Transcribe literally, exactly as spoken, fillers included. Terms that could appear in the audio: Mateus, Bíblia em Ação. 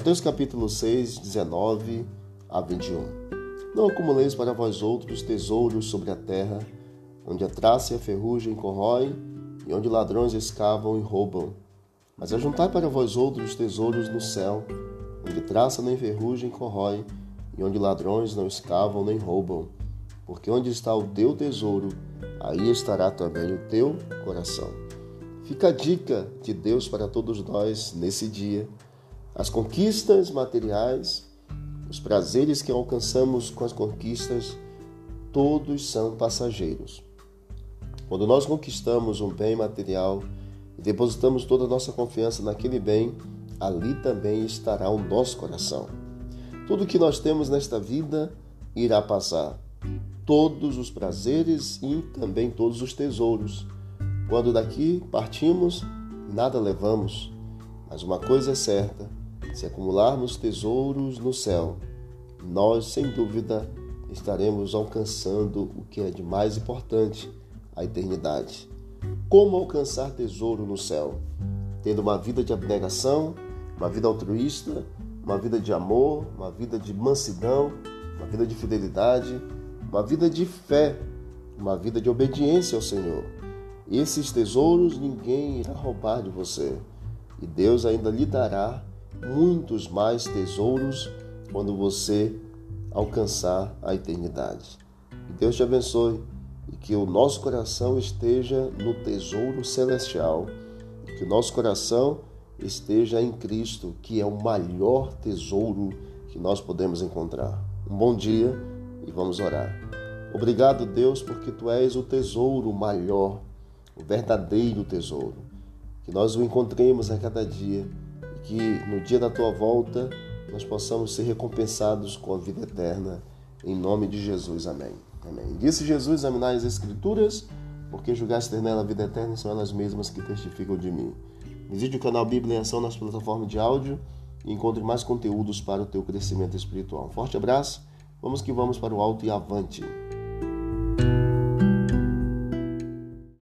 Mateus capítulo seis, dezenove a vinte e um. Não acumuleis para vós outros tesouros sobre a terra, onde a traça e a ferrugem corroem, e onde ladrões escavam e roubam. Mas ajuntai para vós outros tesouros no céu, onde traça nem ferrugem corrói, e onde ladrões não escavam nem roubam. Porque onde está o teu tesouro, aí estará também o teu coração. Fica a dica de Deus para todos nós nesse dia. As conquistas materiais, os prazeres que alcançamos com as conquistas, todos são passageiros. Quando nós conquistamos um bem material e depositamos toda a nossa confiança naquele bem, ali também estará o nosso coração. Tudo que nós temos nesta vida irá passar. Todos os prazeres e também todos os tesouros. Quando daqui partimos, nada levamos. Mas uma coisa é certa, se acumularmos tesouros no céu, nós, sem dúvida, estaremos alcançando o que é de mais importante, a eternidade. Como alcançar tesouro no céu? Tendo uma vida de abnegação, uma vida altruísta, uma vida de amor, uma vida de mansidão, uma vida de fidelidade, uma vida de fé, uma vida de obediência ao Senhor. Esses tesouros ninguém irá roubar de você. E Deus ainda lhe dará muitos mais tesouros quando você alcançar a eternidade. Que Deus te abençoe e que o nosso coração esteja no tesouro celestial. Que o nosso coração esteja em Cristo, que é o maior tesouro que nós podemos encontrar. Um bom dia e vamos orar. Obrigado, Deus, porque Tu és o tesouro maior, o verdadeiro tesouro. Que nós o encontremos a cada dia e que no dia da Tua volta nós possamos ser recompensados com a vida eterna. Em nome de Jesus, amém. Amém. Disse Jesus: examinai as Escrituras, porque julgaste ter nela a vida eterna, são elas mesmas que testificam de mim. Visite o canal Bíblia em Ação nas plataformas de áudio e encontre mais conteúdos para o teu crescimento espiritual. Um forte abraço, vamos que vamos para o alto e avante!